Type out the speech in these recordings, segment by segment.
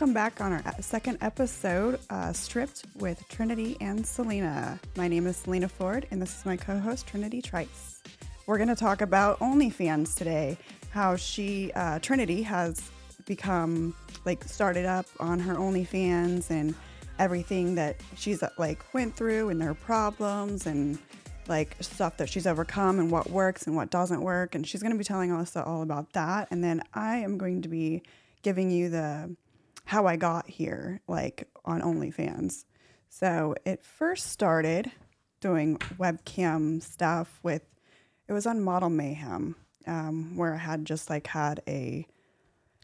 Welcome back on our second episode, Stripped with Trinity and Selena. My name is Selena Ford, and this is my co-host, Trinity Tryce. We're going to talk about OnlyFans today, how she, Trinity, has become, like, started up on her OnlyFans and everything that she's, like, went through and her problems and, like, stuff that she's overcome and what works and what doesn't work. And she's going to be telling us all about that. And then I am going to be giving you the how I got here, like, on OnlyFans. So it first started doing webcam stuff with, it was on Model Mayhem, where I had just, like, had a,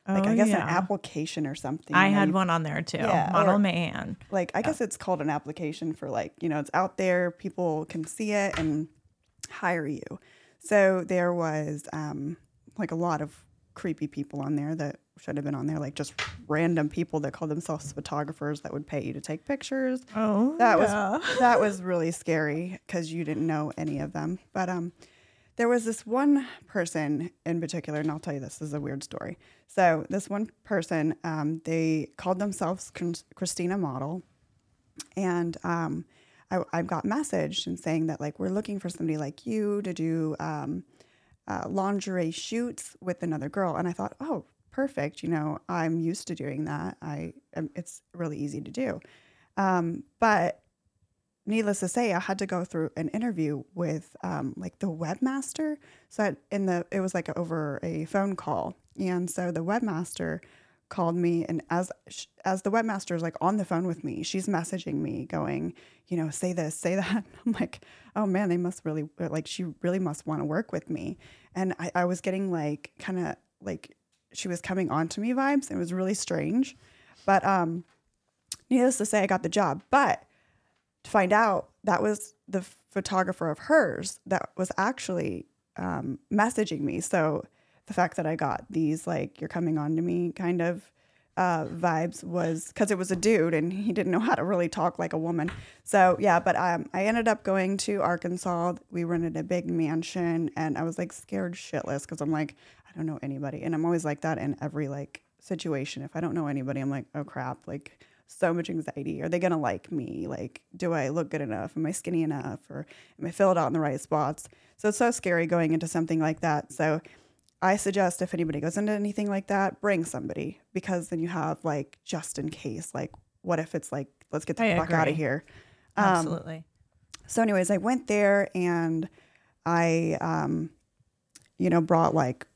like, an application or something. I had one on there too. Yeah, Model Mayhem. Like, I guess it's called an application for, like, you know, it's out there, people can see it and hire you. So there was, like, a lot of creepy people on there that should have been on there, like just random people that called themselves photographers that would pay you to take pictures. That was really scary because you didn't know any of them. But there was this one person in particular, and I'll tell you, this is a weird story. So this one person, they called themselves Christina Model, and I got messaged and saying that, like, we're looking for somebody like you to do lingerie shoots with another girl. And I thought, oh, perfect. You know, I'm used to doing that. It's really easy to do. But needless to say, I had to go through an interview with like the webmaster. So it was like over a phone call. And so the webmaster called me, and as the webmaster is, like, on the phone with me, she's messaging me going, you know, say this, say that. I'm like, oh man, they must really, like, she really must want to work with me. And I was getting, like, kind of like, she was coming on to me vibes. It was really strange, but needless to say, I got the job. But to find out, that was the photographer of hers that was actually messaging me. So the fact that I got these, like, you're coming on to me kind of vibes was because it was a dude and he didn't know how to really talk like a woman. So yeah, but I ended up going to Arkansas. We rented a big mansion, and I was, like, scared shitless because I'm like, I don't know anybody. And I'm always like that in every, like, situation. If I don't know anybody, I'm like, oh crap, like, so much anxiety. Are they gonna like me? Like, do I look good enough? Am I skinny enough? Or am I filled out in the right spots? So it's so scary going into something like that. So I suggest, if anybody goes into anything like that, bring somebody, because then you have, like, just in case, like, what if it's like, let's get the fuck out of here. Absolutely. So anyways, I went there and I, you know, brought, like,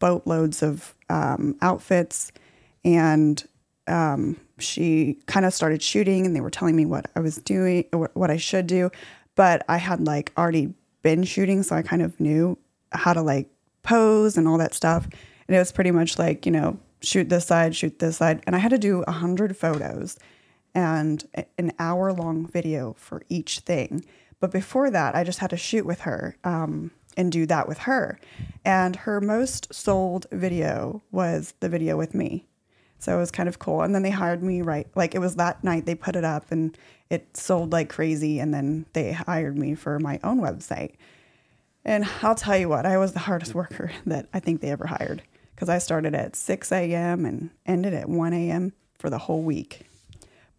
boatloads of outfits, and she kind of started shooting, and they were telling me what I was doing, what I should do. But I had, like, already been shooting, so I kind of knew how to, like, pose and all that stuff. And it was pretty much like, you know, shoot this side, shoot this side. And I had to do 100 photos and an hour-long video for each thing. But before that, I just had to shoot with her and do that with her. And her most sold video was the video with me. So it was kind of cool. And then they hired me, right? Like, it was that night they put it up and it sold like crazy. And then they hired me for my own website. And I'll tell you what, I was the hardest worker that I think they ever hired, because I started at 6 a.m. and ended at 1 a.m. for the whole week.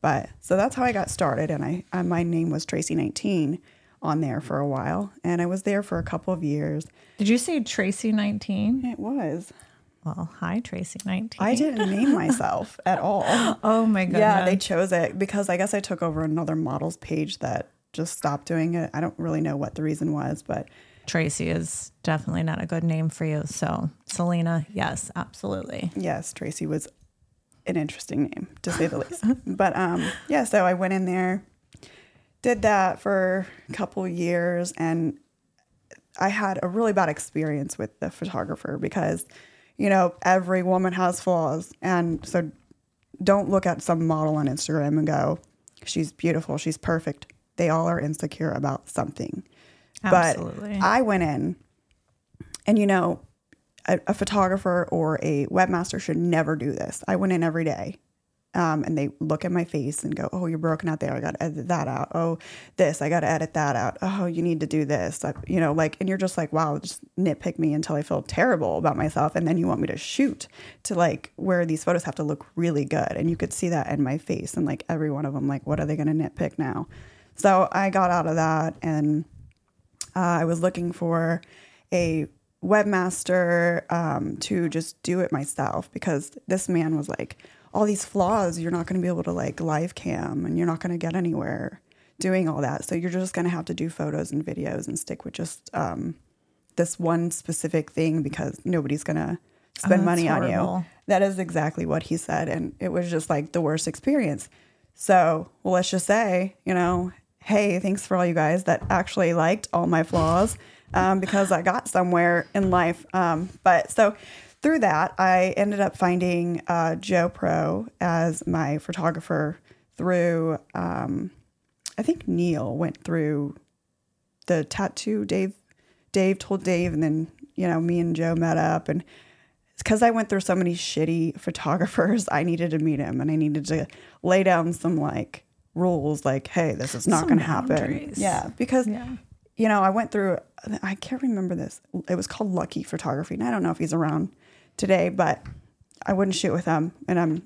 But so that's how I got started. And my name was Tracy19 on there for a while. And I was there for a couple of years. Did you say Tracy19? It was. Well, hi, Tracy19. I didn't name myself at all. Oh, my goodness. Yeah, they chose it because I guess I took over another model's page that just stopped doing it. I don't really know what the reason was, but Tracy is definitely not a good name for you. So Selena, yes, absolutely. Yes, Tracy was an interesting name, to say the least. But yeah, so I went in there, did that for a couple years, and I had a really bad experience with the photographer because, you know, every woman has flaws. And so don't look at some model on Instagram and go, she's beautiful, she's perfect. They all are insecure about something. Absolutely. But I went in, and, you know, a photographer or a webmaster should never do this. I went in every day And they look at my face and go, oh, you're broken out there. I got to edit that out. Oh, this, I got to edit that out. Oh, you need to do this. You know, like, and you're just like, wow, just nitpick me until I feel terrible about myself. And then you want me to shoot to like where these photos have to look really good. And you could see that in my face and like every one of them, like, what are they going to nitpick now? So I got out of that and I was looking for a webmaster to just do it myself because this man was like, all these flaws, you're not going to be able to like live cam and you're not going to get anywhere doing all that. So you're just going to have to do photos and videos and stick with just this one specific thing because nobody's going to spend money on you. That is exactly what he said. And it was just like the worst experience. So well, let's just say, you know, hey, thanks for all you guys that actually liked all my flaws because I got somewhere in life. But so through that, I ended up finding Joe Pro as my photographer through, I think Neil went through the tattoo. Dave told Dave, and then, you know, me and Joe met up. And because I went through so many shitty photographers, I needed to meet him and I needed to lay down some like rules like, hey, this is not going to happen. Yeah, because... Yeah. You know, I went through, I can't remember this. It was called Lucky Photography. And I don't know if he's around today, but I wouldn't shoot with him. And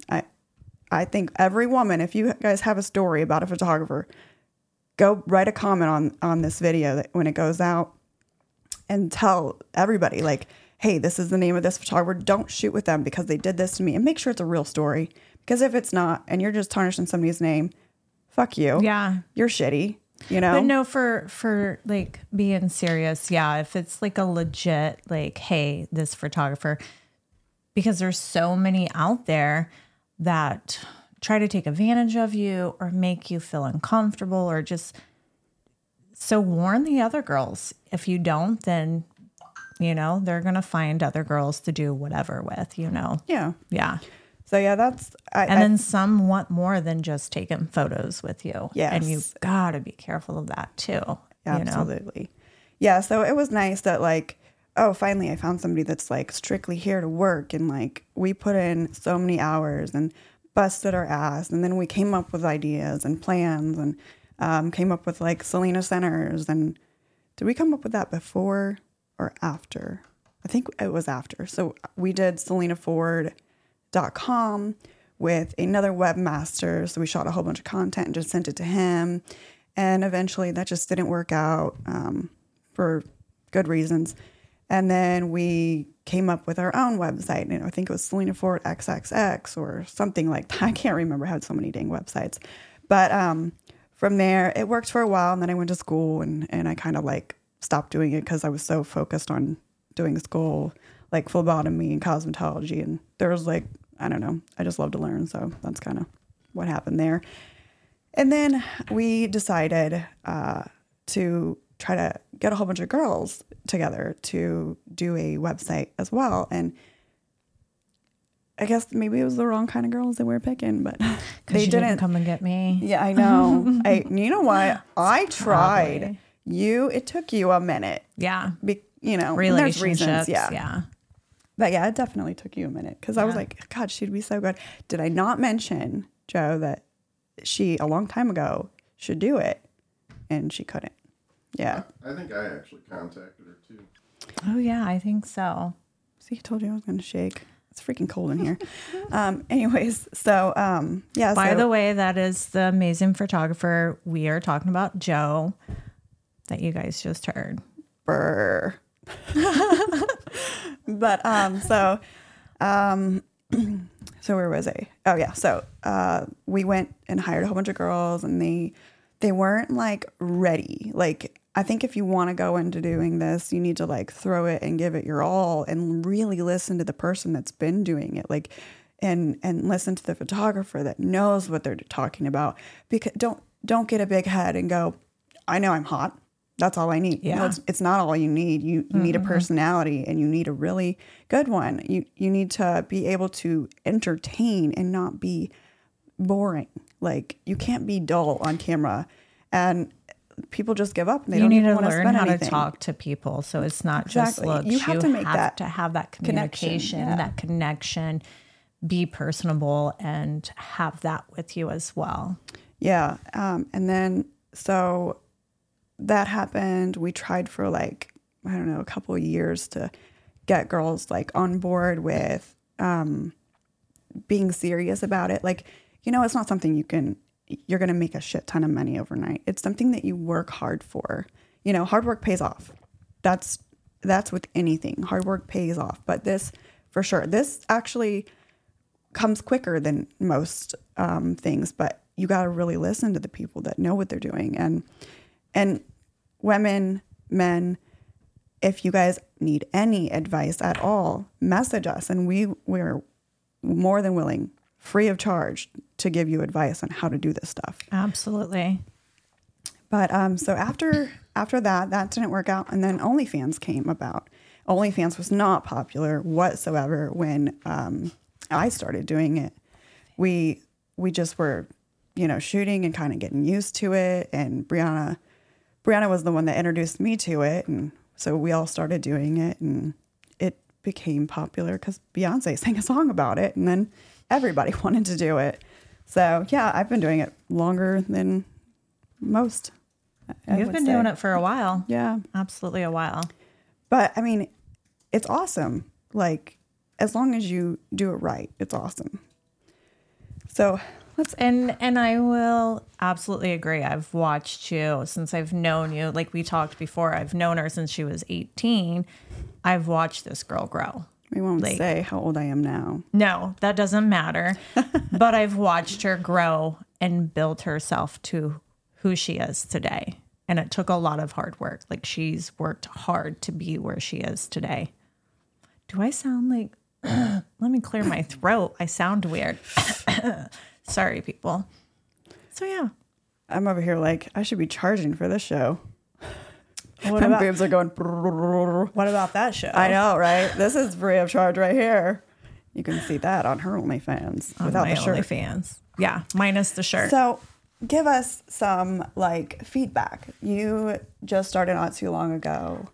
I think every woman, if you guys have a story about a photographer, go write a comment on this video that when it goes out and tell everybody like, hey, this is the name of this photographer. Don't shoot with them because they did this to me. And make sure it's a real story. Because if it's not, and you're just tarnishing somebody's name, fuck you. Yeah. You're shitty. You know, but no, for like being serious. Yeah. If it's like a legit, like, hey, this photographer, because there's so many out there that try to take advantage of you or make you feel uncomfortable or just so warn the other girls. If you don't, then, you know, they're going to find other girls to do whatever with, you know? Yeah. Yeah. So, yeah, that's... then some want more than just taking photos with you. Yes. And you've got to be careful of that, too. Absolutely. You know? Yeah, so it was nice that, like, oh, finally I found somebody that's, like, strictly here to work. And, like, we put in so many hours and busted our ass. And then we came up with ideas and plans and came up with, like, Selena Centers. And did we come up with that before or after? I think it was after. So we did Selena Ford... .com with another webmaster. So we shot a whole bunch of content and just sent it to him. And eventually that just didn't work out for good reasons. And then we came up with our own website. And I think it was Selena Ford XXX or something like that. I can't remember. I had so many dang websites. But from there, it worked for a while. And then I went to school and I kind of like stopped doing it because I was so focused on doing school, like phlebotomy and cosmetology. And there was like, I don't know, I just love to learn. So that's kind of what happened there. And then we decided to try to get a whole bunch of girls together to do a website as well. And I guess maybe it was the wrong kind of girls that we were picking, but they didn't come and get me. Yeah, I know. You know what? I tried. Probably. It took you a minute. Yeah. You know, relationships. Reasons, yeah. But yeah, it definitely took you a minute because I was like, God, she'd be so good. Did I not mention, Joe, that she, a long time ago, should do it and she couldn't? Yeah. I think I actually contacted her too. Oh, yeah, I think so. See, I told you I was going to shake. It's freaking cold in here. Anyways, so yeah. By the way, that is the amazing photographer. We are talking about Joe that you guys just heard. Brr. But so where was I? Oh yeah, so we went and hired a whole bunch of girls, and they weren't like ready. Like I think if you want to go into doing this, you need to like throw it and give it your all, and really listen to the person that's been doing it, like, and listen to the photographer that knows what they're talking about. Because don't get a big head and go, I know I'm hot. That's all I need. Yeah. No, it's not all you need. You need a personality, and you need a really good one. You need to be able to entertain and not be boring. Like you can't be dull on camera, and people just give up. And they don't even want to spend anything. You need to learn how to talk to people. So it's not just looks. You have to have that communication, that connection, be personable and have that with you as well. Yeah. And then, so that happened. We tried for like, I don't know, a couple of years to get girls like on board with being serious about it. Like, you know, it's not something you're going to make a shit ton of money overnight. It's something that you work hard for. You know, hard work pays off. That's with anything. Hard work pays off. But this, for sure, this actually comes quicker than most things. But you got to really listen to the people that know what they're doing. And women, men, if you guys need any advice at all, message us. And we're more than willing, free of charge, to give you advice on how to do this stuff. Absolutely. But so after that didn't work out. And then OnlyFans came about. OnlyFans was not popular whatsoever when I started doing it. We just were, you know, shooting and kind of getting used to it. And Brianna was the one that introduced me to it. And so we all started doing it, and it became popular because Beyonce sang a song about it, and then everybody wanted to do it. So yeah, I've been doing it longer than most. You've been doing it for a while. Yeah. Absolutely a while. But I mean, it's awesome. Like, as long as you do it right, it's awesome. So and I will absolutely agree. I've watched you since I've known you. Like we talked before, I've known her since she was 18. I've watched this girl grow. We won't say how old I am now. No, that doesn't matter. But I've watched her grow and build herself to who she is today. And it took a lot of hard work. Like, she's worked hard to be where she is today. Do I sound like... Let me clear my throat. I sound weird. Sorry, people. So, yeah. I'm over here like, I should be charging for this show. My boobs are going... What about that show? I know, right? This is free of charge right here. You can see that on her OnlyFans. Without the shirt. OnlyFans. Yeah, minus the shirt. So, give us some, like, feedback. You just started not too long ago.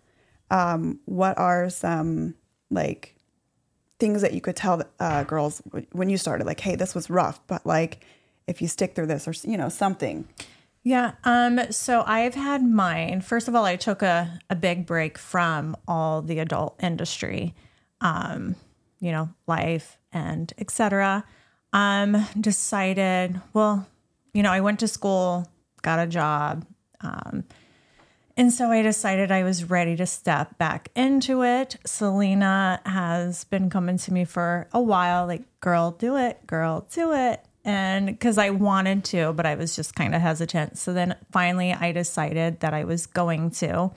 What are some, like... things that you could tell girls when you started, like, hey, this was rough, but like, if you stick through this, or, you know, something. Yeah. So I've had mine. First of all, I took a big break from all the adult industry, you know, life and etc. Decided, well, you know, I went to school, got a job, and so I decided I was ready to step back into it. Selena has been coming to me for a while, like, girl, do it. And because I wanted to, but I was just kind of hesitant. So then finally I decided that I was going to.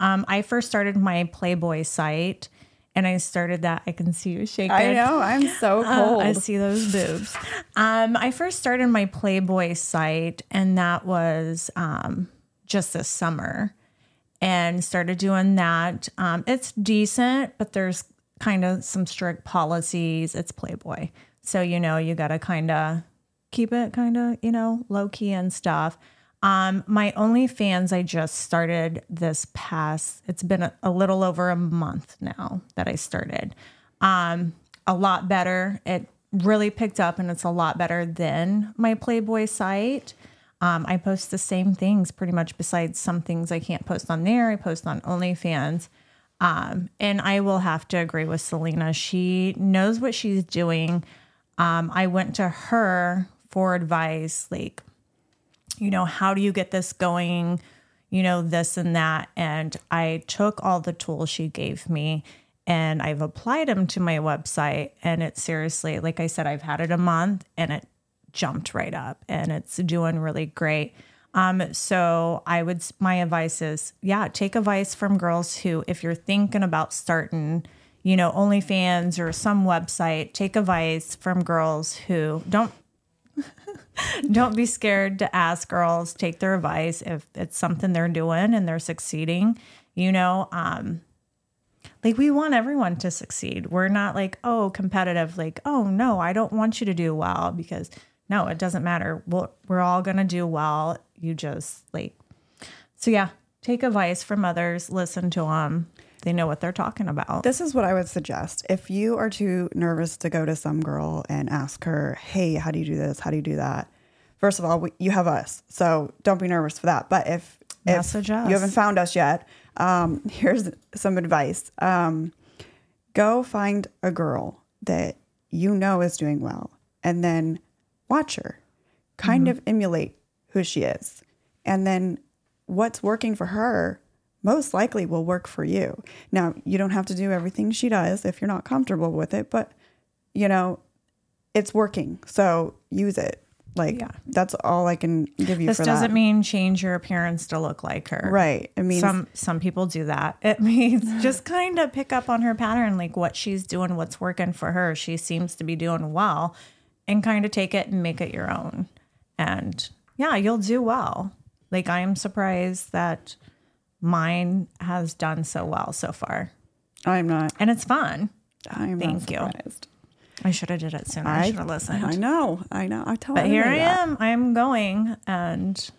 I first started my Playboy site, and I started that. I can see you shaking. I know. I'm so cold. I see those boobs. I first started my Playboy site, and that was... just this summer, and started doing that. It's decent, but there's kind of some strict policies. It's Playboy. So, you know, you got to kind of keep it kind of, you know, low key and stuff. My OnlyFans, I just started this past, it's been a little over a month now that I started. A lot better. It really picked up, and it's a lot better than my Playboy site. I post the same things pretty much, besides some things I can't post on there. I post on OnlyFans. And I will have to agree with Selena. She knows what she's doing. I went to her for advice, like, you know, how do you get this going? You know, this and that. And I took all the tools she gave me, and I've applied them to my website. And it seriously, like I said, I've had it a month, and it jumped right up, and it's doing really great. So my advice is, yeah, take advice from girls who, if you're thinking about starting, you know, OnlyFans or some website, take advice from girls who don't be scared to ask girls, take their advice. If it's something they're doing and they're succeeding, you know, like, we want everyone to succeed. We're not like, oh, competitive, like, oh no, I don't want you to do well, because no, it doesn't matter. We're all going to do well. You just, like, so yeah, take advice from others, listen to them. They know what they're talking about. This is what I would suggest. If you are too nervous to go to some girl and ask her, hey, how do you do this? How do you do that? First of all, you have us, so don't be nervous for that. But if you haven't found us yet, here's some advice. Go find a girl that you know is doing well, and then watch her. Kind of emulate who she is. And then what's working for her most likely will work for you. Now, you don't have to do everything she does if you're not comfortable with it, but, you know, it's working, so use it. Like, that's all I can give you for that. This doesn't mean change your appearance to look like her. Right. It means some people do that. It means just kind of pick up on her pattern, like what she's doing, what's working for her. She seems to be doing well, and kind of take it and make it your own. And yeah, you'll do well. Like, I am surprised that mine has done so well so far. I'm not. And it's fun. I'm not surprised. I should have did it sooner. I should have listened. I know. But here I am. I am going, and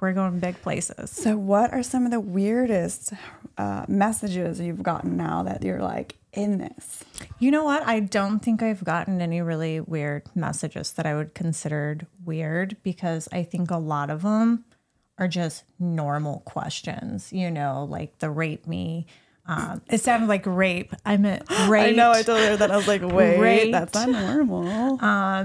we're going big places. So what are some of the weirdest messages you've gotten now that you're like in this? You know what? I don't think I've gotten any really weird messages that I would consider weird, because I think a lot of them are just normal questions, you know, like the rape me. It sounded like rape. I meant rape. I know. I told her that. I was like, wait, rape. That's not normal.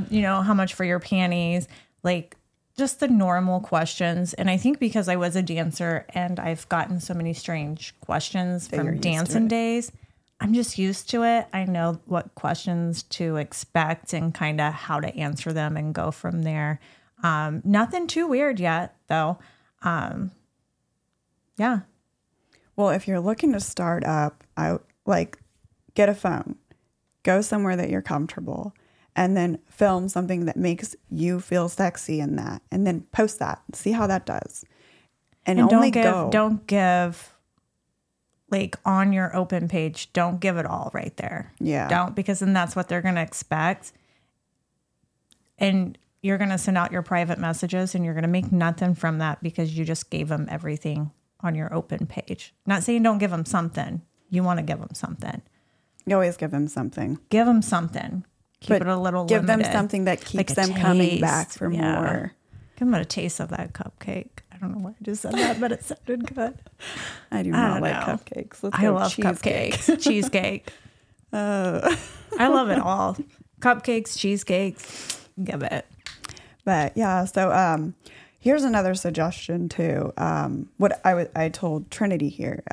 You know, how much for your panties? Like, just the normal questions. And I think because I was a dancer and I've gotten so many strange questions from dancing days, I'm just used to it. I know what questions to expect and kind of how to answer them and go from there. Nothing too weird yet, though. Yeah. Well, if you're looking to start up, get a phone, go somewhere that you're comfortable, and then film something that makes you feel sexy in that, and then post that. See how that does. And don't give like on your open page. Don't give it all right there. Yeah. Don't, because then that's what they're going to expect. And you're going to send out your private messages and you're going to make nothing from that, because you just gave them everything on your open page. Not saying don't give them something. You want to give them something. You always give them something. Give them something. Keep it a little limited. Give them something that keeps them coming back for more. Give them a taste of that cupcake. I don't know why I just said that, but it sounded good. I do not like cupcakes. I love cupcakes. Cheesecake. I love it all. Cupcakes, cheesecakes. Give it. But yeah, so... here's another suggestion too. What I told Trinity here,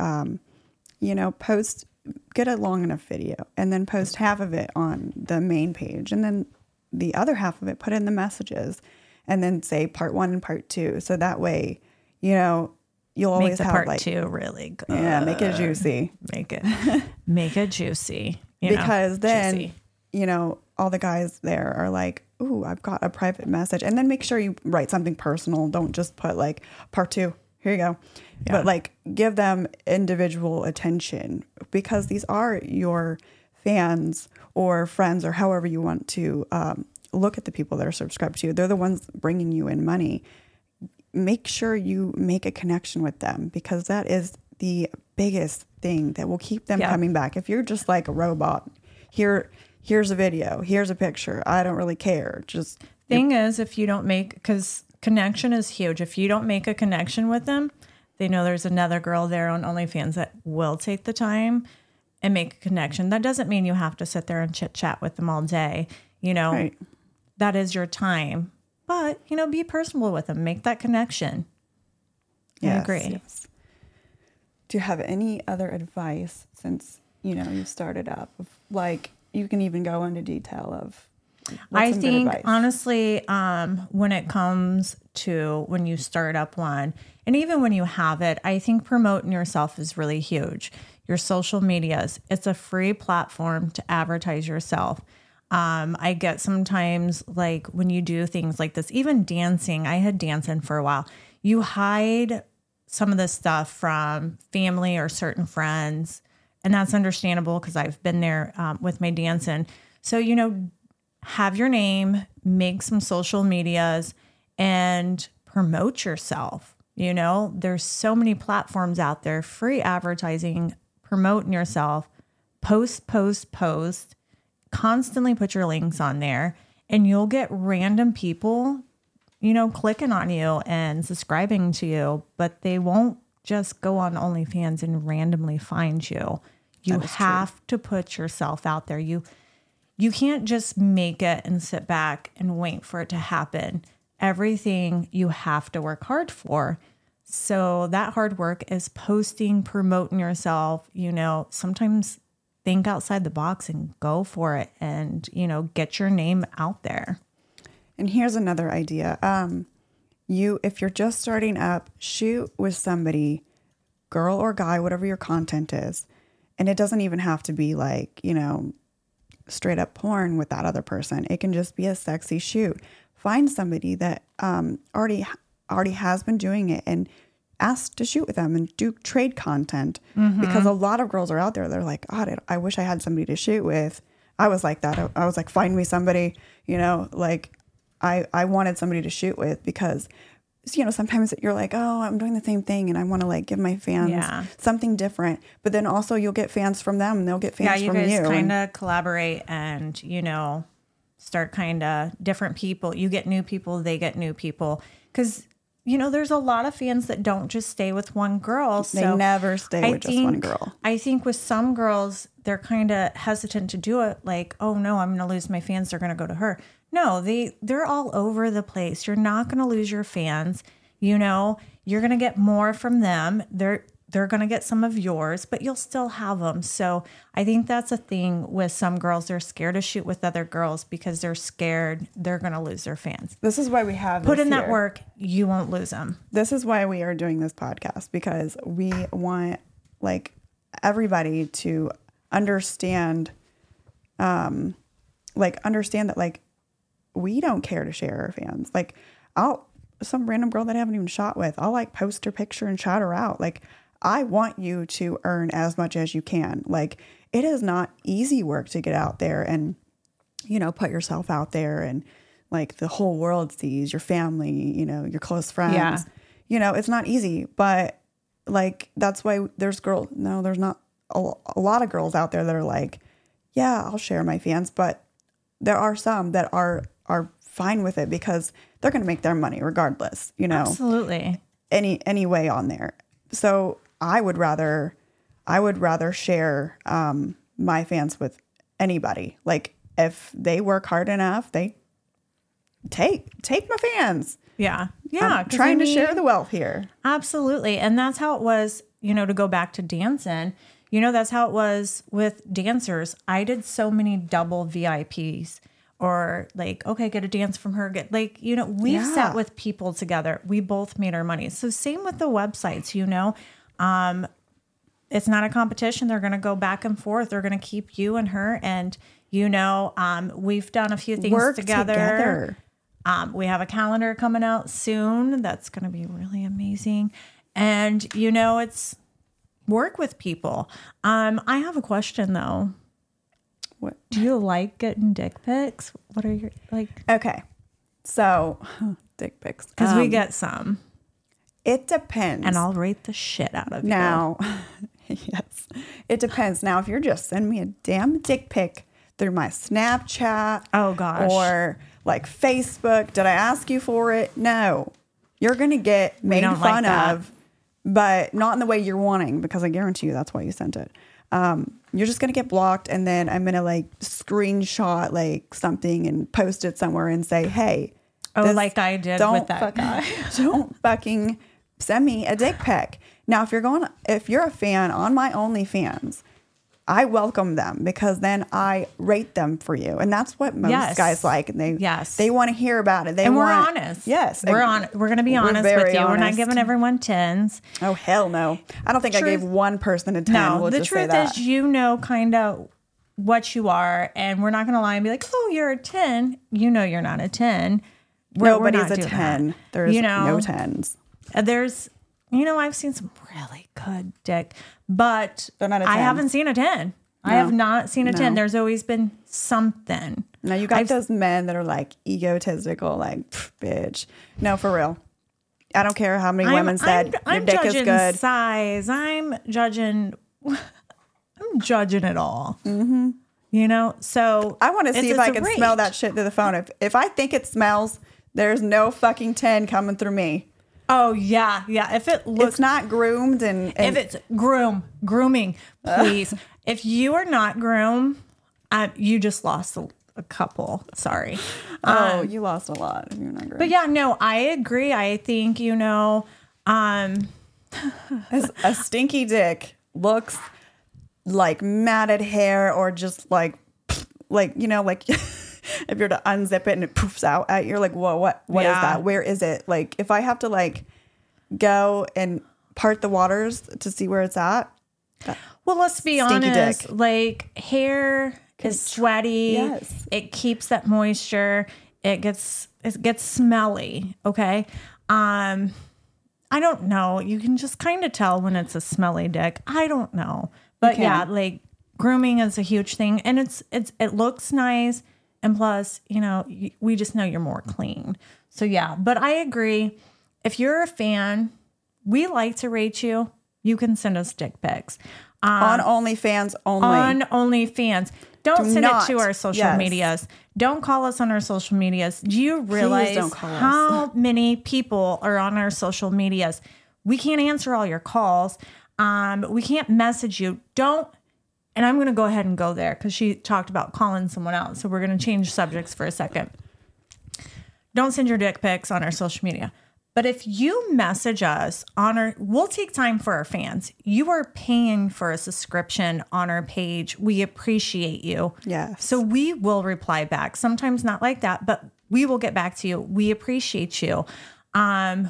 get a long enough video and then post half of it on the main page, and then the other half of it, put in the messages, and then say part 1 and part 2. So that way, you know, you'll always have part 2 really good. Yeah, make it juicy. Make it juicy. You know, all the guys there are like, ooh, I've got a private message. And then make sure you write something personal. Don't just put like part 2. Here you go. Yeah. But like, give them individual attention, because these are your fans or friends or however you want to look at the people that are subscribed to you. They're the ones bringing you in money. Make sure you make a connection with them, because that is the biggest thing that will keep them coming back. If you're just like a robot, here's a video, here's a picture, I don't really care. Just thing is, if you don't make, because connection is huge. If you don't make a connection with them, they know there's another girl there on OnlyFans that will take the time and make a connection. That doesn't mean you have to sit there and chit chat with them all day. You know, right. That is your time. But, you know, be personable with them. Make that connection. Yes, I agree. Yes. Do you have any other advice since, you know, you started up? Like... You can even go into detail of. I think honestly, when it comes to when you start up one, and even when you have it, I think promoting yourself is really huge. Your social medias, it's a free platform to advertise yourself. I get sometimes like when you do things like this, even dancing. I had dancing for a while. You hide some of this stuff from family or certain friends. And that's understandable, because I've been there with my dancing. So, you know, have your name, make some social medias, and promote yourself. You know, there's so many platforms out there, free advertising, promoting yourself, post, constantly put your links on there and you'll get random people, you know, clicking on you and subscribing to you, but they won't just go on OnlyFans and randomly find you. You have to put yourself out there. You can't just make it and sit back and wait for it to happen. Everything you have to work hard for. So that hard work is posting, promoting yourself, you know, sometimes think outside the box and go for it and, you know, get your name out there. And here's another idea. If you're just starting up, shoot with somebody, girl or guy, whatever your content is. And it doesn't even have to be like, you know, straight up porn with that other person. It can just be a sexy shoot. Find somebody that already has been doing it and ask to shoot with them and do trade content because a lot of girls are out there. They're like, God, I wish I had somebody to shoot with. I was like that. I was like, find me somebody, you know, like I wanted somebody to shoot with because, you know, sometimes you're like, oh, I'm doing the same thing and I want to like give my fans something different. But then also you'll get fans from them and they'll get fans from you. Yeah, you guys kind of collaborate and, you know, start kind of different people. You get new people, they get new people. Because, you know, there's a lot of fans that don't just stay with one girl. So they never stay with just one girl. I think with some girls, they're kind of hesitant to do it. Like, oh, no, I'm going to lose my fans. They're going to go to her. No, they're all over the place. You're not going to lose your fans. You know, you're going to get more from them. They're going to get some of yours, but you'll still have them. So I think that's a thing with some girls. They're scared to shoot with other girls because they're scared they're going to lose their fans. This is why we have put in that work. You won't lose them. This is why we are doing this podcast, because we want like everybody to understand, that like we don't care to share our fans. Like some random girl that I haven't even shot with, I'll like post her picture and shout her out. Like, I want you to earn as much as you can. Like, it is not easy work to get out there and, you know, put yourself out there and like the whole world sees your family, you know, your close friends, you know, it's not easy, but like, that's why there's not a lot of girls out there that are like, yeah, I'll share my fans, but there are some that are fine with it because they're going to make their money regardless, you know, absolutely any way on there. So I would rather share my fans with anybody. Like if they work hard enough, they take my fans. Yeah. Yeah. I'm trying to share the wealth here. Absolutely. And that's how it was, you know, to go back to dancing, you know, that's how it was with dancers. I did so many double VIPs or like, okay, get a dance from her. Get like, you know, we've sat with people together. We both made our money. So same with the websites, you know, it's not a competition. They're going to go back and forth. They're going to keep you and her. And, you know, we've done a few things together. We have a calendar coming out soon. That's going to be really amazing. And, you know, it's work with people. I have a question though. What? Do you like getting dick pics? What are your like? Okay. So dick pics. Because we get some. It depends. And I'll rate the shit out of you. Yes. It depends. Now, if you're just sending me a damn dick pic through my Snapchat. Oh, gosh. Or like Facebook. Did I ask you for it? No. You're going to get made fun of, but not in the way you're wanting, because I guarantee you that's why you sent it. You're just going to get blocked, and then I'm going to like screenshot like something and post it somewhere and say, hey. Oh, like I did with that guy. Don't fucking send me a dick pic. Now, if you're a fan on my OnlyFans, I welcome them because then I rate them for you. And that's what most guys like. And they want to hear about it. We're honest. Yes. We're going to be honest with you. Honest. We're not giving everyone 10s. Oh, hell no. I don't think I gave one person a 10. No, we'll the just truth say that. Is, you know, kind of what you are. And we're not going to lie and be like, oh, you're a 10. You know, you're not a 10. Nobody's a 10. There's no 10s. There's, you know, I've seen some really good dick, but I haven't seen a 10. No. I have not seen a 10. There's always been something. Now you got those men that are like egotistical, like, bitch. No, for real. I don't care how many women said your dick is good. I'm judging size. I'm judging it all. Mm-hmm. You know, so I want to see if I can smell that shit through the phone. If I think it smells, there's no fucking 10 coming through me. Oh yeah, yeah. If it looks, it's not groomed, and if it's grooming, please. If you are not groomed, you just lost a couple. Sorry. Oh, you lost a lot if you're not groomed. But yeah, no, I agree. I think a stinky dick looks like matted hair, or just like. If you're to unzip it and it poofs out at you, you're like, whoa, what is that? Where is it? Like, if I have to go and part the waters to see where it's at. Well, let's be honest. Dick. Hair is sweaty. Yes. It keeps that moisture. It gets smelly. Okay. I don't know. You can just kind of tell when it's a smelly dick. I don't know. But grooming is a huge thing, and it looks nice. And plus, we just know you're more clean. So, yeah. But I agree. If you're a fan, we like to rate you. You can send us dick pics. On OnlyFans only. On OnlyFans. Do not send it to our social medias. Don't call us on our social medias. Do you realize how many people are on our social medias? We can't answer all your calls. We can't message you. Don't. And I'm going to go ahead and go there because she talked about calling someone out. So we're going to change subjects for a second. Don't send your dick pics on our social media. But if you message us we'll take time for our fans. You are paying for a subscription on our page. We appreciate you. Yeah. So we will reply back. Sometimes not like that, but we will get back to you. We appreciate you.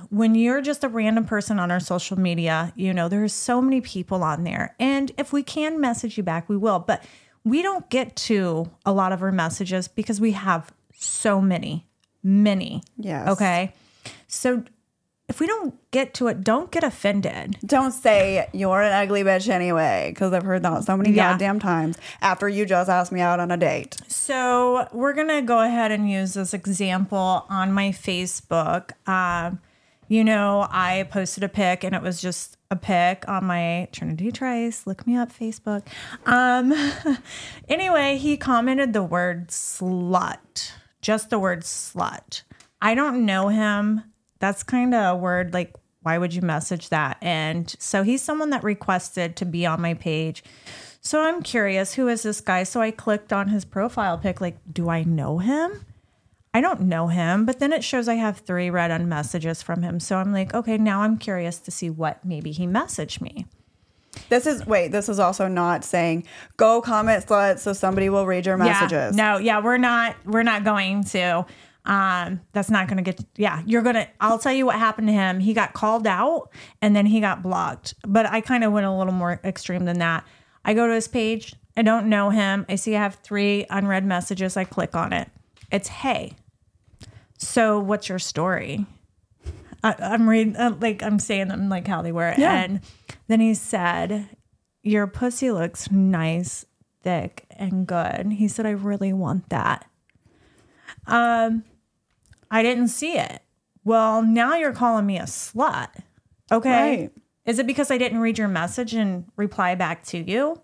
When you're just a random person on our social media, there's so many people on there. And if we can message you back, we will. But we don't get to a lot of our messages because we have so many. Yes. Okay. So if we don't get to it, don't get offended. Don't say you're an ugly bitch anyway, because I've heard that so many goddamn times after you just asked me out on a date. So we're going to go ahead and use this example on my Facebook. I posted a pic, and it was just a pic on my Trinity Tryce. Look me up, Facebook. Anyway, he commented the word slut, just the word slut. I don't know him. That's kind of a word, why would you message that? And so he's someone that requested to be on my page. So I'm curious, who is this guy? So I clicked on his profile pic, do I know him? I don't know him, but then it shows I have 3 read-on messages from him. So I'm okay, now I'm curious to see what maybe he messaged me. This is also not saying go comment slut so somebody will read your messages. Yeah, no, yeah, we're not going to. That's not going to get, yeah, you're going to, I'll tell you what happened to him. He got called out and then he got blocked, but I kind of went a little more extreme than that. I go to his page. I don't know him. I see I have 3 unread messages. I click on it. It's, hey, so what's your story? I'm reading, I'm saying them how they were. Yeah. And then he said, your pussy looks nice, thick and good. He said, I really want that. I didn't see it. Well, now you're calling me a slut. Okay. Right. Is it because I didn't read your message and reply back to you?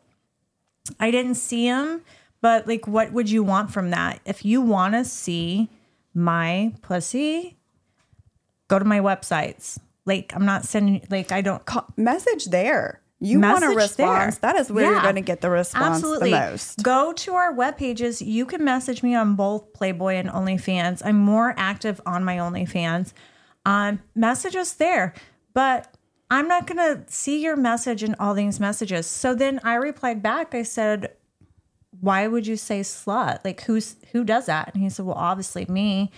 I didn't see him, but what would you want from that? If you want to see my pussy, go to my websites. I'm not sending, I don't message there. You want a response. There. That is where you're going to get the response the most. Go to our web pages. You can message me on both Playboy and OnlyFans. I'm more active on my OnlyFans. Message us there. But I'm not going to see your message in all these messages. So then I replied back. I said, why would you say slut? Who does that? And he said, well, obviously me.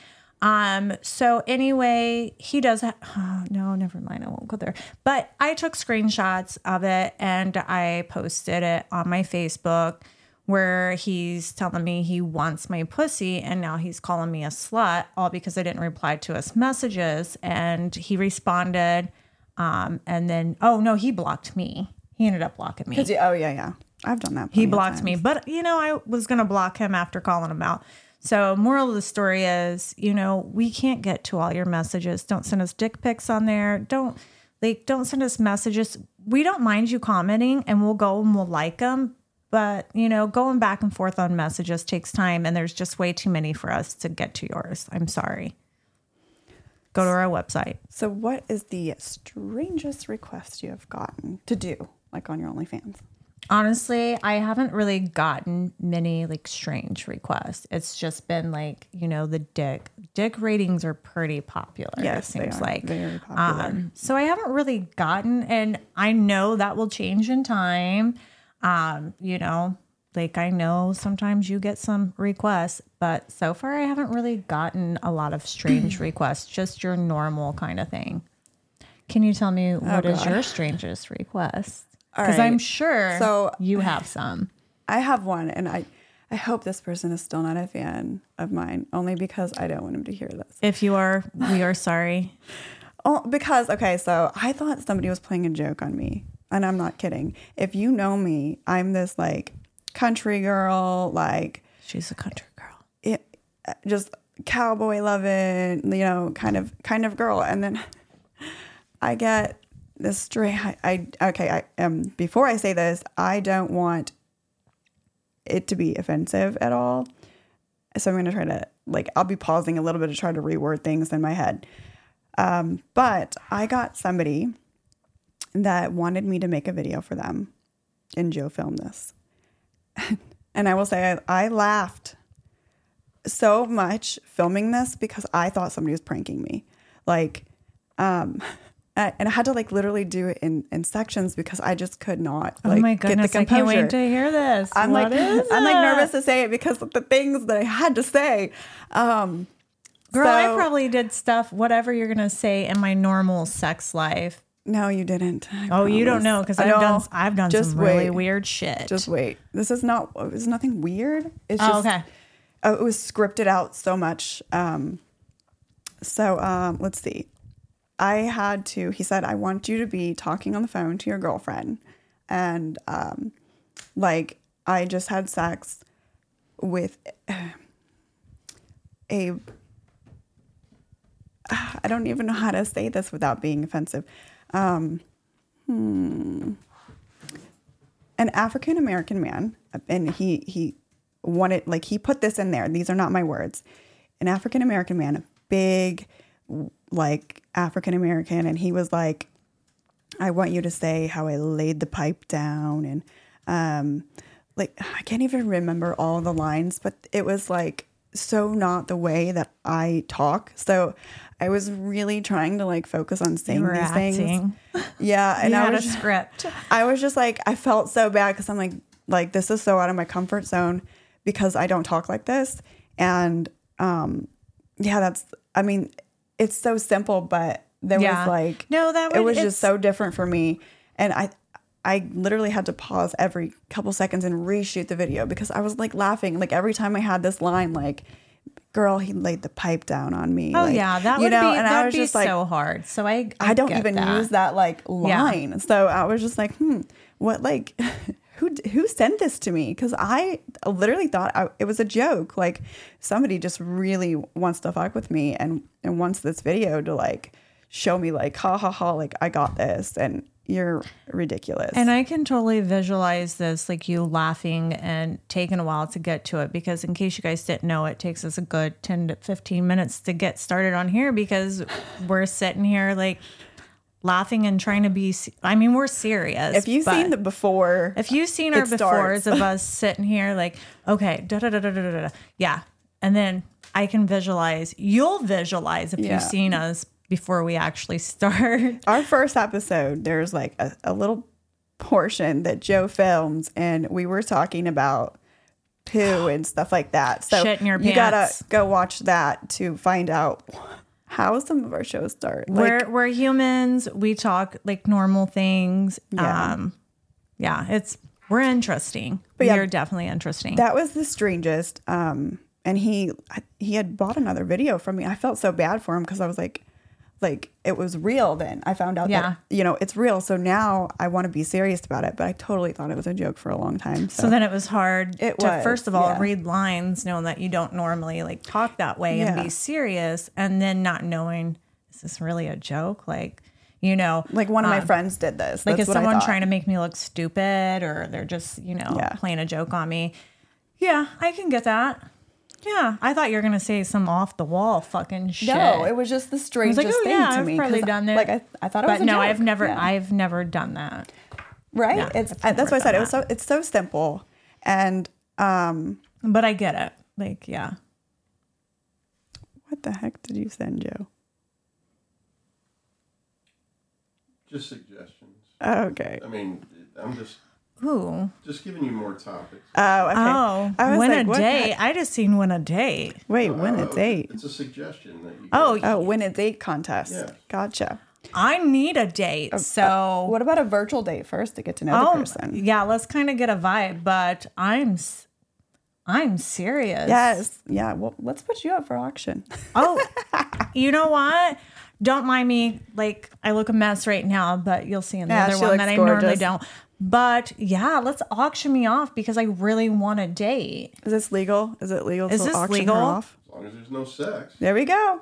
So anyway, he does never mind. I won't go there, but I took screenshots of it and I posted it on my Facebook where he's telling me he wants my pussy. And now he's calling me a slut, all because I didn't reply to his messages. And he responded. And then, oh no, he blocked me. He ended up blocking me. I've done that. He blocked me, but I was going to block him after calling him out. So moral of the story is, you know, we can't get to all your messages. Don't send us dick pics on there. Don't send us messages. We don't mind you commenting, and we'll go and we'll like them. But, you know, going back and forth on messages takes time, and there's just way too many for us to get to yours. I'm sorry. Go to our website. So what is the strangest request you have gotten to do, like, on your OnlyFans? Honestly, I haven't really gotten many, like, strange requests. It's just been, like, you know, the dick. Dick ratings are pretty popular, yes, it seems like. Very popular. So I haven't really gotten, and I know that will change in time. You know, like, I know sometimes you get some requests, but so far I haven't really gotten a lot of strange requests, just your normal kind of thing. Can you tell me what is your strangest request? Because I'm sure you have some. I have one, and I hope this person is still not a fan of mine, only because I don't want him to hear this. If you are, we are sorry. Oh, because, okay, so I thought somebody was playing a joke on me. And I'm not kidding. If you know me, I'm this, like, country girl, like... She's a country girl. Just cowboy loving, you know, kind of girl. And then I get this stray... before I say this, I don't want it to be offensive at all. So I'm going to try to... Like, I'll be pausing a little bit to try to reword things in my head. But I got somebody... that wanted me to make a video for them. And Joe filmed this. And I will say I laughed so much filming this because I thought somebody was pranking me. Like, and I had to, like, literally do it in sections because I just could not, like, get the composure. I can't wait to hear this. I'm nervous to say it because of the things that I had to say. Girl, I probably did stuff, whatever you're going to say in my normal sex life. No, you didn't. You don't know because I've done some really weird shit. Just wait. This is not. It's nothing weird. It's just. Okay. It was scripted out so much. Let's see. I had to. He said, "I want you to be talking on the phone to your girlfriend," and like I just had sex with a. I don't even know how to say this without being offensive. An African-American man, and he wanted, like, he put this in there. These are not my words. An African-American man, a big, like, African-American. And he was like, I want you to say how I laid the pipe down. And, like, I can't even remember all the lines, but it was like, so not the way that I talk. So I was really trying to, like, focus on saying these things. Yeah. And I had a script. I was just like, I felt so bad because I'm like, this is so out of my comfort zone because I don't talk like this. And, yeah, it's so simple, but there was like, no, it was just so different for me. And I literally had to pause every couple seconds and reshoot the video because I was, like, laughing. Like, every time I had this line, like, girl, he laid the pipe down on me. Oh, like, yeah. That would, you know, be, and I was just, like, so hard. So I don't even use that, like, line. Yeah. So I was just like, what, like, who sent this to me? Because I literally thought it was a joke. Like, somebody just really wants to fuck with me and wants this video to, like, show me, like, ha, ha, ha, like, I got this. And... You're ridiculous. And I can totally visualize this, like, you laughing and taking a while to get to it because in case you guys didn't know, it takes us a good 10 to 15 minutes to get started on here because we're sitting here, like, laughing and trying to be, I mean, we're serious. If you've seen our befores of us sitting here like, okay, da da da da da da. Yeah. And then I can visualize, you'll visualize if you've seen us before we actually start. Our first episode, there's, like, a little portion that Joe films, and we were talking about poo and stuff like that. So shit in your pants. You gotta go watch that to find out how some of our shows start. Like, we're humans. We talk, like, normal things. Yeah, we're interesting. But we are definitely interesting. That was the strangest. And he had bought another video from me. I felt so bad for him because I was like. like it was real then. I found out that, you know, it's real. So now I want to be serious about it. But I totally thought it was a joke for a long time. So then it was hard to first of all read lines, knowing that you don't normally like talk that way and be serious. And then not knowing, is this really a joke? Like, you know, like one of my friends did this. That's like, is someone trying to make me look stupid, or they're just, you know, playing a joke on me? Yeah, I can get that. Yeah, I thought you were going to say some off-the-wall fucking shit. No, it was just the strangest thing to me. I've probably done that. Like, I thought it was a joke. But no, I've never done that. Right? No, that's why I said it was so. It's so simple. And but I get it. Like, yeah. What the heck did you send, Joe? Just suggestions. Okay. I mean, I'm just... Ooh. Just giving you more topics. Oh, okay. Oh, I was win like, a date. I just seen win a date. Wait, win a date. It's a suggestion that you. Oh, win a date contest. Yeah. Gotcha. I need a date. So, what about a virtual date first to get to know the person? Yeah, let's kind of get a vibe. But I'm serious. Yes. Yeah. Well, let's put you up for auction. Oh, you know what? Don't mind me. Like, I look a mess right now, but you'll see in the other one that I normally don't. But yeah, let's auction me off because I really want a date. Is this legal? Is it legal to auction her off? As long as there's no sex. There we go.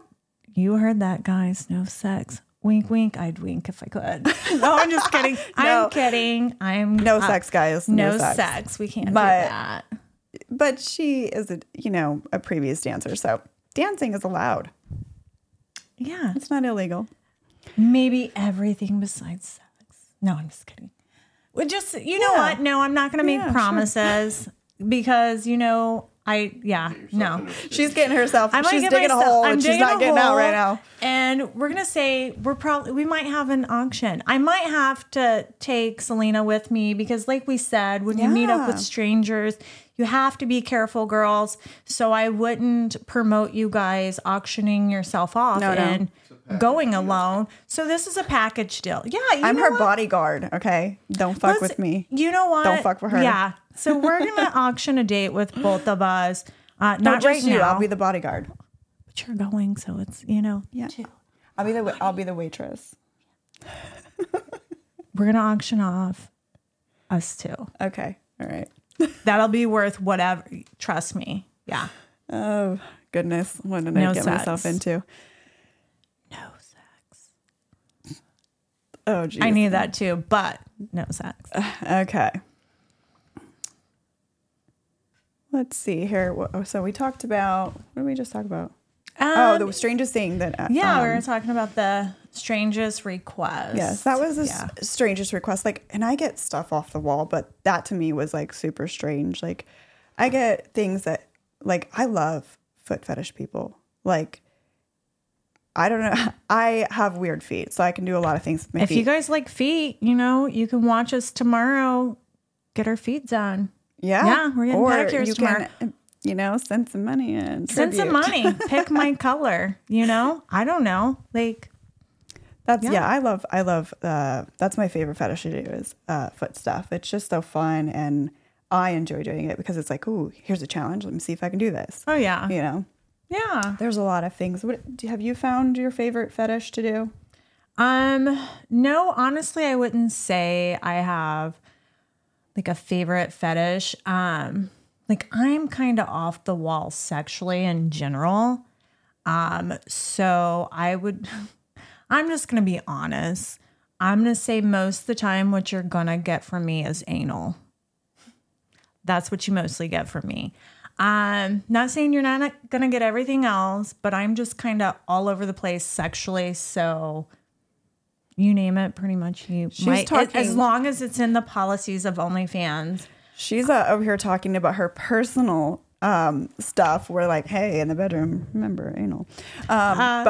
You heard that, guys. No sex. Wink, wink. I'd wink if I could. No, I'm just kidding. No. I'm kidding. I'm no sex, guys. No sex. We can't do that. But she is a previous dancer, so dancing is allowed. Yeah, it's not illegal. Maybe everything besides sex. No, I'm just kidding. Well, just, you know what? No, I'm not going to make promises because, you know, no. She's getting herself, she's digging a hole and she's not getting out right now. And we're going to say we might have an auction. I might have to take Selena with me because like we said, when you meet up with strangers, you have to be careful, girls. So I wouldn't promote you guys auctioning yourself off and going alone. So this is a package deal. Yeah. I'm her bodyguard. Okay. Don't fuck with me. You know what? Don't fuck with her. Yeah. So we're going to auction a date with both of us. Not right now. I'll be the bodyguard. But you're going. So it's, you know. Yeah. I'll be the waitress. We're going to auction off us two. Okay. All right. That'll be worth whatever. Trust me. Yeah. Oh, goodness. What did I get myself into? No sex. Oh, geez. I need that too, but no sex. Okay. Let's see here. So we talked about, what did we just talk about? The strangest thing that... we were talking about the strangest request. Yes, that was the strangest request. Like, and I get stuff off the wall, but that to me was like super strange. Like, I get things that, like, I love foot fetish people. Like, I don't know. I have weird feet, so I can do a lot of things with my feet. If you guys like feet, you know, you can watch us tomorrow. Get our feet done. Yeah. Yeah, we're getting pedicures tomorrow. You know, send some money in. Send some money. Pick my color, you know? I don't know. Like, that's, I love, that's my favorite fetish to do is foot stuff. It's just so fun. And I enjoy doing it because it's like, ooh, here's a challenge. Let me see if I can do this. Oh, yeah. You know? Yeah. There's a lot of things. Have you found your favorite fetish to do? No, honestly, I wouldn't say I have like a favorite fetish. Like, I'm kind of off the wall sexually in general. So I'm just going to be honest. I'm going to say most of the time what you're going to get from me is anal. That's what you mostly get from me. Not saying you're not going to get everything else, but I'm just kind of all over the place sexually. So you name it, pretty much as long as it's in the policies of OnlyFans. She's over here talking about her personal stuff. We're like, hey, in the bedroom, remember anal. I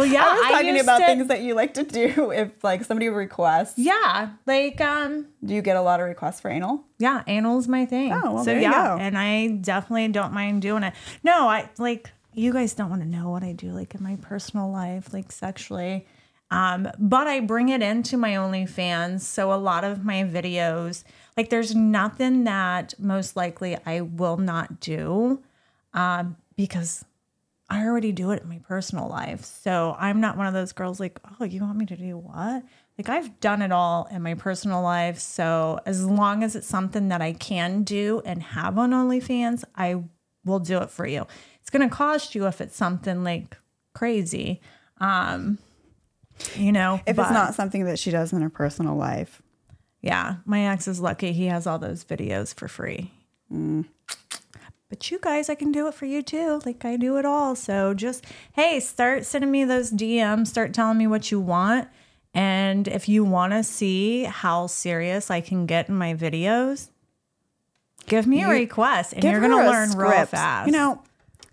was talking about things that you like to do if like somebody requests. Yeah, like do you get a lot of requests for anal? Yeah, anal's my thing. Oh, well, so there you go. And I definitely don't mind doing it. No, I like you guys don't want to know what I do like in my personal life, like sexually. But I bring it into my OnlyFans. So a lot of my videos, like there's nothing that most likely I will not do because I already do it in my personal life. So I'm not one of those girls like, oh, you want me to do what? Like, I've done it all in my personal life. So as long as it's something that I can do and have on OnlyFans, I will do it for you. It's going to cost you if it's something like crazy. You know, if it's not something that she does in her personal life. Yeah. My ex is lucky. He has all those videos for free. Mm. But you guys, I can do it for you too. Like, I do it all. So just, hey, start sending me those DMs. Start telling me what you want. And if you want to see how serious I can get in my videos, give me a request and you're going to learn real fast. You know,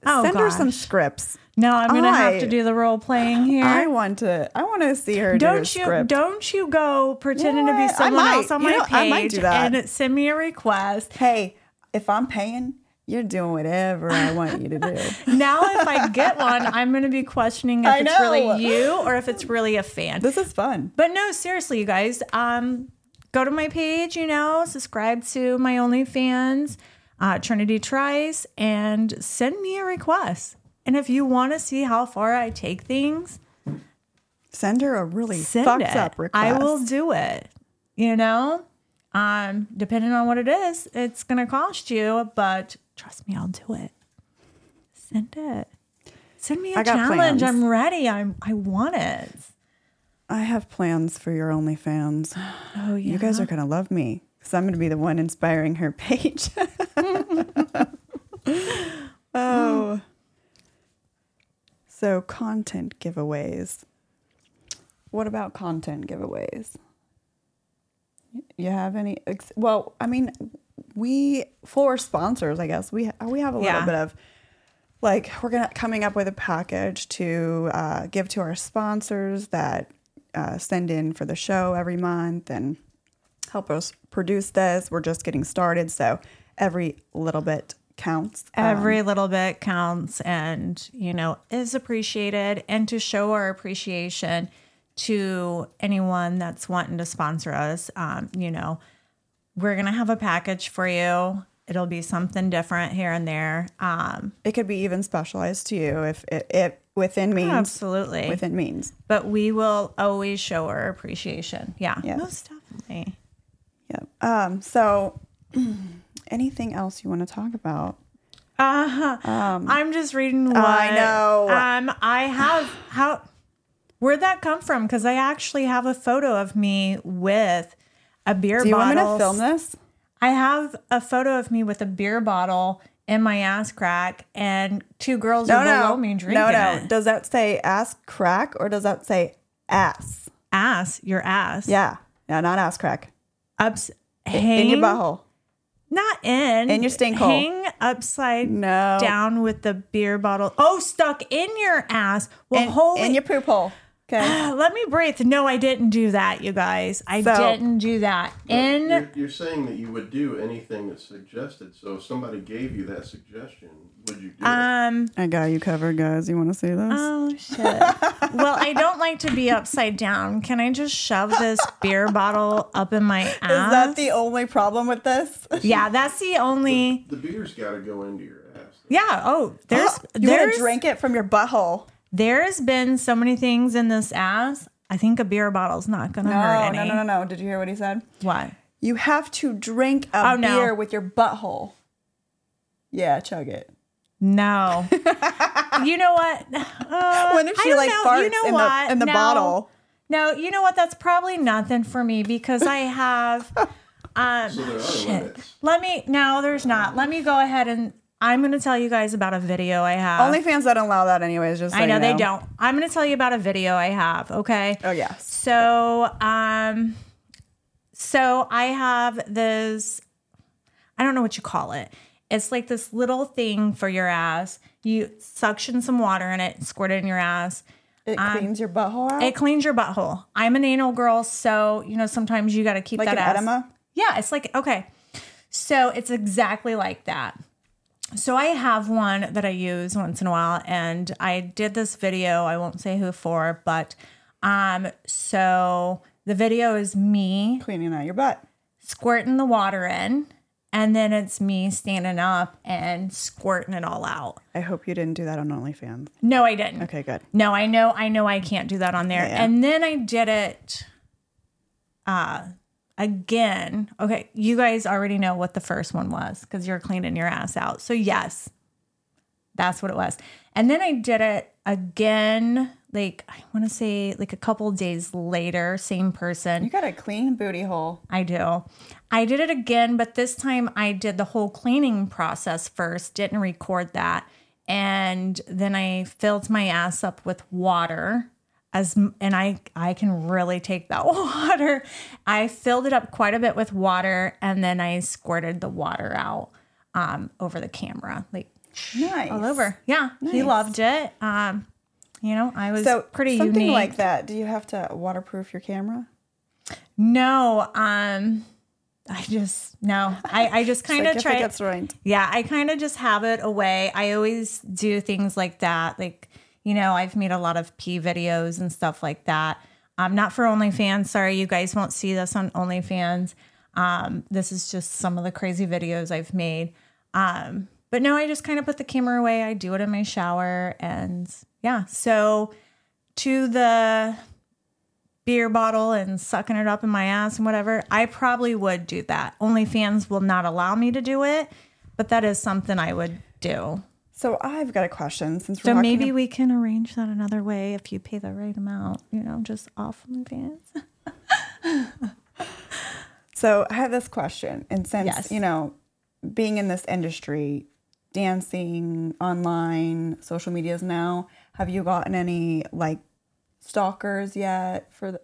send her some scripts. No, I'm going to have to do the role playing here. I want to see her do a script. Don't you go pretending to be someone else on my page and send me a request. Hey, if I'm paying, you're doing whatever I want you to do. Now, if I get one, I'm going to be questioning if it's really you or if it's really a fan. This is fun. But no, seriously, you guys, go to my page, you know, subscribe to my OnlyFans, Trinity Tryce, and send me a request. And if you want to see how far I take things, send her a really fucked up request. I will do it, you know? Depending on what it is, it's going to cost you, but trust me, I'll do it. Send it. Send me a challenge. Plans. I'm ready. I want it. I have plans for your OnlyFans. Oh, yeah. You guys are going to love me because I'm going to be the one inspiring her page. Oh. So content giveaways. What about content giveaways? You have any? Well, I mean, for sponsors, I guess we have a little bit of, like, we're coming up with a package to give to our sponsors that send in for the show every month and help us produce this. We're just getting started, so every little bit counts. Every little bit counts, and you know, is appreciated, and to show our appreciation to anyone that's wanting to sponsor us, you know, we're going to have a package for you. It'll be something different here and there. It could be even specialized to you if it within means. Absolutely. Within means. But we will always show our appreciation. Yeah. Yes. Most definitely. Yep. So anything else you want to talk about? I'm just reading what I know. Where'd that come from? Because I actually have a photo of me with a beer bottle. Do you want me to film this? I have a photo of me with a beer bottle in my ass crack and two girls below me drinking it. Does that say ass crack or does that say ass? Ass, your ass. Yeah. No, not ass crack. Hang in your butthole. Not in. In your stink hole. Hang upside down with the beer bottle. Oh, stuck in your ass. Well, hold in your poop hole. Okay. Let me breathe. No, I didn't do that, you guys. I didn't do that. You're saying that you would do anything that's suggested. So if somebody gave you that suggestion, would you do it? I got you covered, guys. You want to see this? Oh, shit. Well, I don't like to be upside down. Can I just shove this beer bottle up in my ass? Is that the only problem with this? Yeah, that's the only... The beer's got to go into your ass. Yeah. Oh, you want to drink it from your butthole. There has been so many things in this ass. I think a beer bottle's not going to hurt any. No. Did you hear what he said? What? You have to drink a beer with your butthole. Yeah, chug it. No. You know what? When if she farts in the bottle? No, you know what? That's probably nothing for me because I have... there's not. Let me go ahead and... I'm going to tell you guys about a video I have. OnlyFans doesn't allow that anyways. Just so I know, they don't. I'm going to tell you about a video I have. Okay. Oh, yes. So, so I have this, I don't know what you call it. It's like this little thing for your ass. You suction some water in it, squirt it in your ass. It cleans your butthole out? It cleans your butthole. I'm an anal girl. So, you know, sometimes you got to keep that ass. Like an enema? Yeah. It's like, okay. So it's exactly like that. So I have one that I use once in a while, and I did this video. I won't say who for, but so the video is me cleaning out your butt, squirting the water in, And then it's me standing up and squirting it all out. I hope you didn't do that on OnlyFans. No, I didn't. Okay, good. No, I know I can't do that on there. Yeah. And then I did it again. Okay, you guys already know what the first one was because you're cleaning your ass out. So yes, that's what it was. And then I did it again, like I want to say like a couple days later, same person. You got a clean booty hole. I do. I did it again, but this time I did the whole cleaning process first, didn't record that. And then I filled my ass up with water and I can really take that water. I filled it up quite a bit with water and then I squirted the water out over the camera, like nice. All over. Yeah. Nice. He loved it. I was so pretty something unique. Like that. Do you have to waterproof your camera? No. I just kind of try. Gets ruined. Yeah. I kind of just have it away. I always do things like that. Like, I've made a lot of pee videos and stuff like that. Not for OnlyFans. Sorry. You guys won't see this on OnlyFans. This is just some of the crazy videos I've made. But no, I just kind of put the camera away. I do it in my shower and yeah. So to the beer bottle and sucking it up in my ass and whatever, I probably would do that. OnlyFans will not allow me to do it, but that is something I would do. So I've got a question since we're talking. So maybe we can arrange that another way if you pay the right amount, just off OnlyFans. So I have this question. And since, being in this industry, dancing, online, social medias now, have you gotten any like stalkers yet for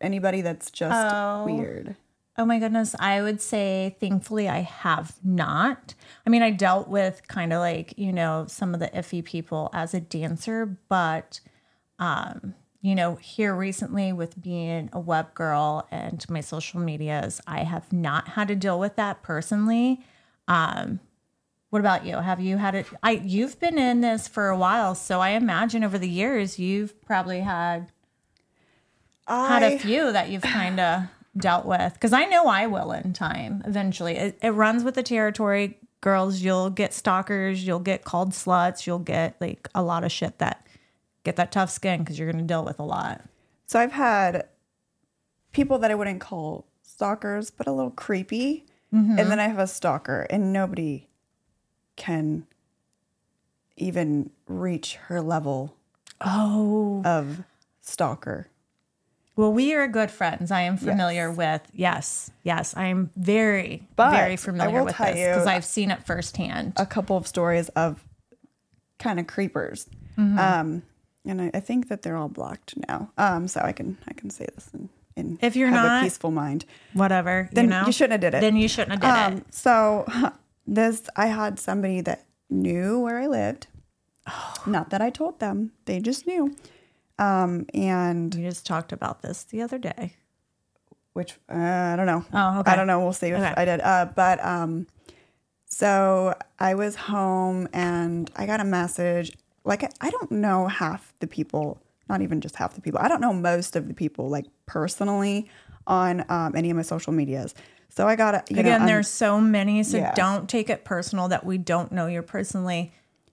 anybody that's just weird? Oh my goodness. I would say thankfully I have not. I mean, I dealt with kind of some of the iffy people as a dancer, but here recently with being a web girl and my social medias, I have not had to deal with that personally. What about you? Have you had it? You've been in this for a while, so I imagine over the years you've probably had a few that you've kind of dealt with. Because I know I will in time eventually. It runs with the territory, girls. You'll get stalkers. You'll get called sluts. You'll get a lot of shit that get that tough skin because you're going to deal with a lot. So I've had people that I wouldn't call stalkers, but a little creepy, and then I have a stalker, and nobody can even reach her level of stalker. Well, we are good friends. I am familiar with, yes, I am very, very familiar with this because I've seen it firsthand. A couple of stories of kind of creepers. Mm-hmm. And I think that they're all blocked now. So I can say this and if you're have not a peaceful mind, whatever, then you shouldn't have did it. So I had somebody that knew where I lived. Oh. Not that I told them. They just knew. And we just talked about this the other day, which, I don't know. Oh, okay. I don't know. We'll see if I did. So I was home and I got a message. I don't know half the people, not even just half the people. I don't know most of the people, personally on any of my social medias. So I got it. There's so many. So don't take it personal that we don't know you personally.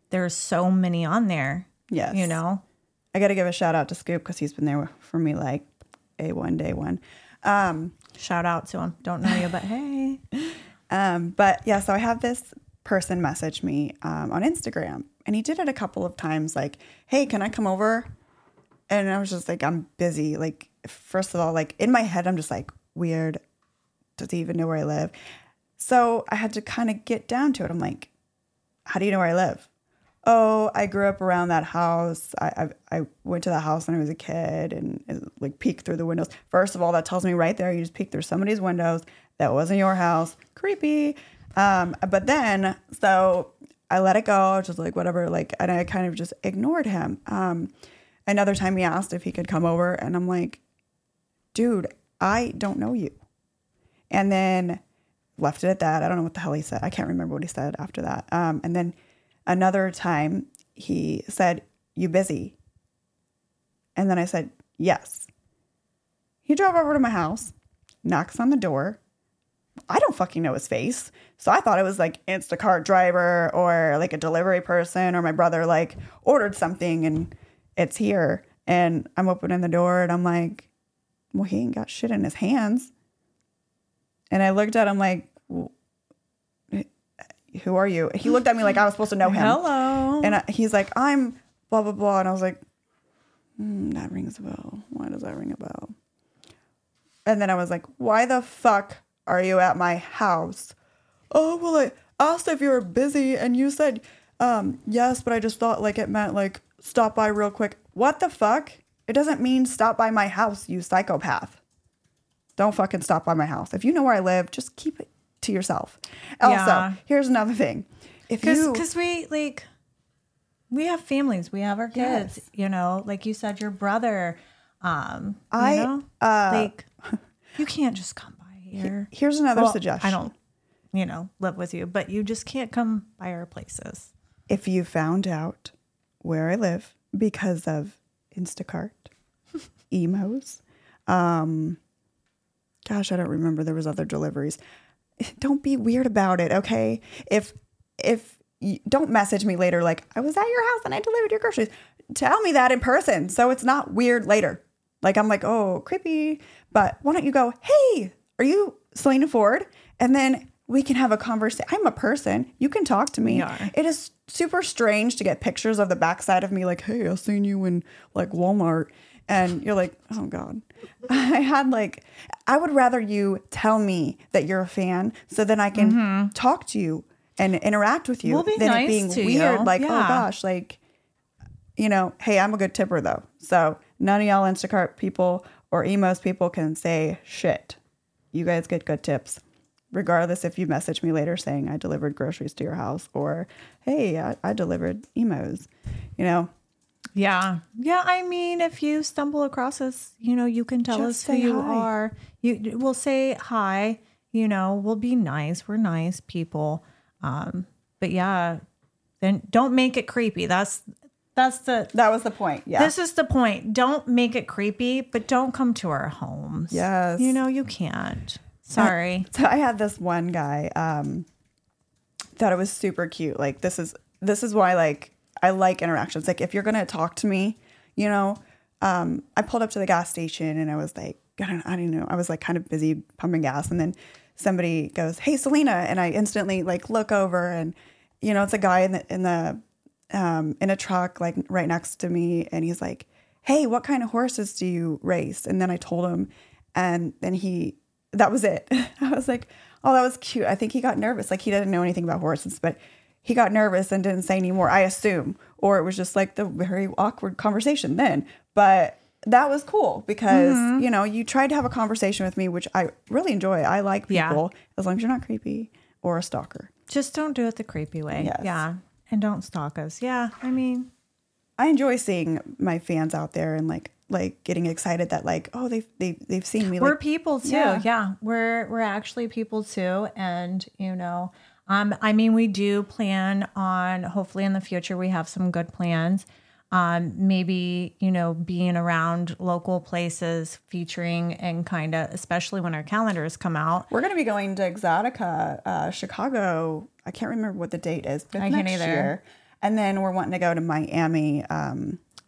There's so many on there. Yes. I got to give a shout out to Scoop because he's been there for me day one. Shout out to him. Don't know you, but hey. So I have this person message me on Instagram. And he did it a couple of times, hey, can I come over? And I was just I'm busy. First of all, in my head, I'm just weird. Does he even know where I live? So I had to kind of get down to it. I'm like, how do you know where I live? Oh, I grew up around that house. I went to that house when I was a kid and peeked through the windows. First of all, that tells me right there, you just peeked through somebody's windows. That wasn't your house. Creepy. But then, so I let it go, just whatever, and I kind of just ignored him. Another time he asked if he could come over, and I'm like, dude, I don't know you. And then left it at that. I don't know what the hell he said. I can't remember what he said after that. And then another time he said, you busy? And then I said, yes. He drove over to my house, knocks on the door. I don't fucking know his face. So I thought it was like Instacart driver or like a delivery person or my brother like ordered something and it's here. And I'm opening the door and I'm like, well, he ain't got shit in his hands. And I looked at him like, who are you? He looked at me like I was supposed to know him. Hello. And he's like, I'm blah, blah, blah. And I was like, that rings a bell. Why does that ring a bell? And then I was like, why the fuck are you at my house? Oh, well, I asked if you were busy and you said, yes, but I just thought like it meant like stop by real quick. What the fuck? It doesn't mean stop by my house, you psychopath. Don't fucking stop by my house. If you know where I live, just keep it to yourself. Also, here's another thing. Because we have families. We have our kids. Yes. You know, like you said, your brother. You can't just come by here. Here's another suggestion. I don't, live with you, but you just can't come by our places. If you found out where I live because of Instacart, emos, gosh, I don't remember. There was other deliveries. Don't be weird about it, okay? If you, don't message me later like, I was at your house and I delivered your groceries. Tell me that in person so it's not weird later. Like, I'm like, oh, creepy. But why don't you go, hey, are you Selena Ford? And then we can have a conversation. I'm a person. You can talk to me. Yeah. It is super strange to get pictures of the backside of me like, hey, I seen you in, like, Walmart. And you're like, oh, God. I would rather you tell me that you're a fan so then I can talk to you and interact with you than nice it being weird. You. Like, oh, gosh, like, hey, I'm a good tipper, though. So none of y'all Instacart people or emos people can say shit. You guys get good tips, regardless if you message me later saying I delivered groceries to your house or, hey, I delivered emos, Yeah. Yeah. I mean, if you stumble across us, you can tell just us who you are. We'll say hi, we'll be nice. We're nice people. But yeah, then don't make it creepy. That was the point. Yeah. This is the point. Don't make it creepy, but don't come to our homes. Yes. You can't. Sorry. So I had this one guy, thought it was super cute. Like this is why I like interactions. Like if you're going to talk to me, I pulled up to the gas station and I was like, I don't know. I was like kind of busy pumping gas. And then somebody goes, hey, Selena. And I instantly like look over and, it's a guy in a truck, like right next to me. And he's like, hey, what kind of horses do you race? And then I told him, and then that was it. I was like, oh, that was cute. I think he got nervous. Like he didn't know anything about horses, but he got nervous and didn't say any more, I assume. Or it was just like the very awkward conversation then. But that was cool because, you tried to have a conversation with me, which I really enjoy. I like people as long as you're not creepy or a stalker. Just don't do it the creepy way. Yes. Yeah. And don't stalk us. Yeah. I mean, I enjoy seeing my fans out there and like getting excited that like, oh, they've seen me. We're like, people too. Yeah. We're actually people too. And, we do plan on hopefully in the future we have some good plans. Maybe, being around local places featuring and kind of, especially when our calendars come out. We're going to be going to Exotica, Chicago. I can't remember what the date is, but next year. And then we're wanting to go to Miami.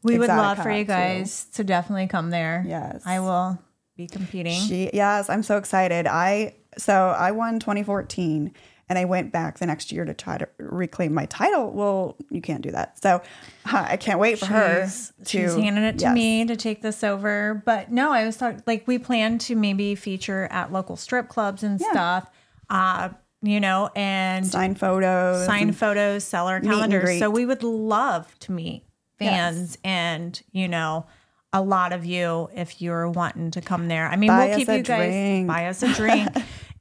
We would love for you guys to definitely come there. Yes. I will be competing. Yes, I'm so excited. I won 2014. And I went back the next year to try to reclaim my title. Well, you can't do that. So I can't wait for her. She's handing it to me to take this over. But no, I was talking, like we plan to maybe feature at local strip clubs and stuff, and sign photos, sell our calendars. So we would love to meet fans and, a lot of you if you're wanting to come there. I mean, we'll keep you guys, buy us a drink.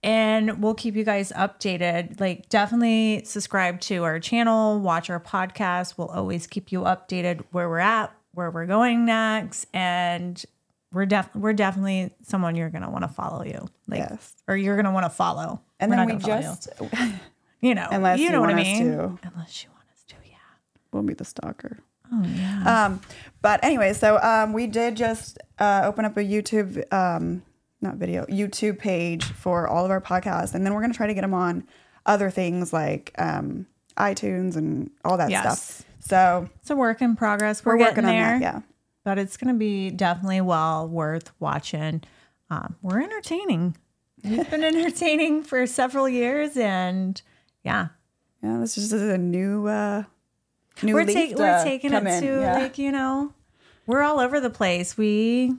And we'll keep you guys updated. Like, definitely subscribe to our channel, watch our podcast. We'll always keep you updated where we're at, where we're going next. And we're definitely someone you're going to want to follow you. Like, yes. Or you're going to want to follow. And we're then we just, unless you know what I mean. Unless you want us to, yeah. We'll be the stalker. Oh, yeah. But anyway, so we did just open up a YouTube not video, YouTube page for all of our podcasts. And then we're going to try to get them on other things like iTunes and all that stuff. So it's a work in progress. We're working on that. Yeah. But it's going to be definitely well worth watching. We're entertaining. We've been entertaining for several years, and yeah, this is a new leaf. We're taking it to we're all over the place. We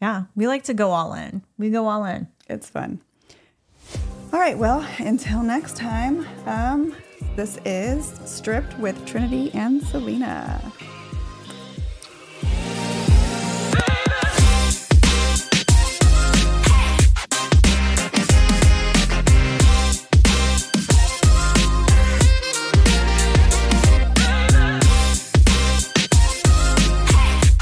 like to go all in. We go all in. It's fun. All right. Well, until next time, this is Stripped with Trinity and Selena.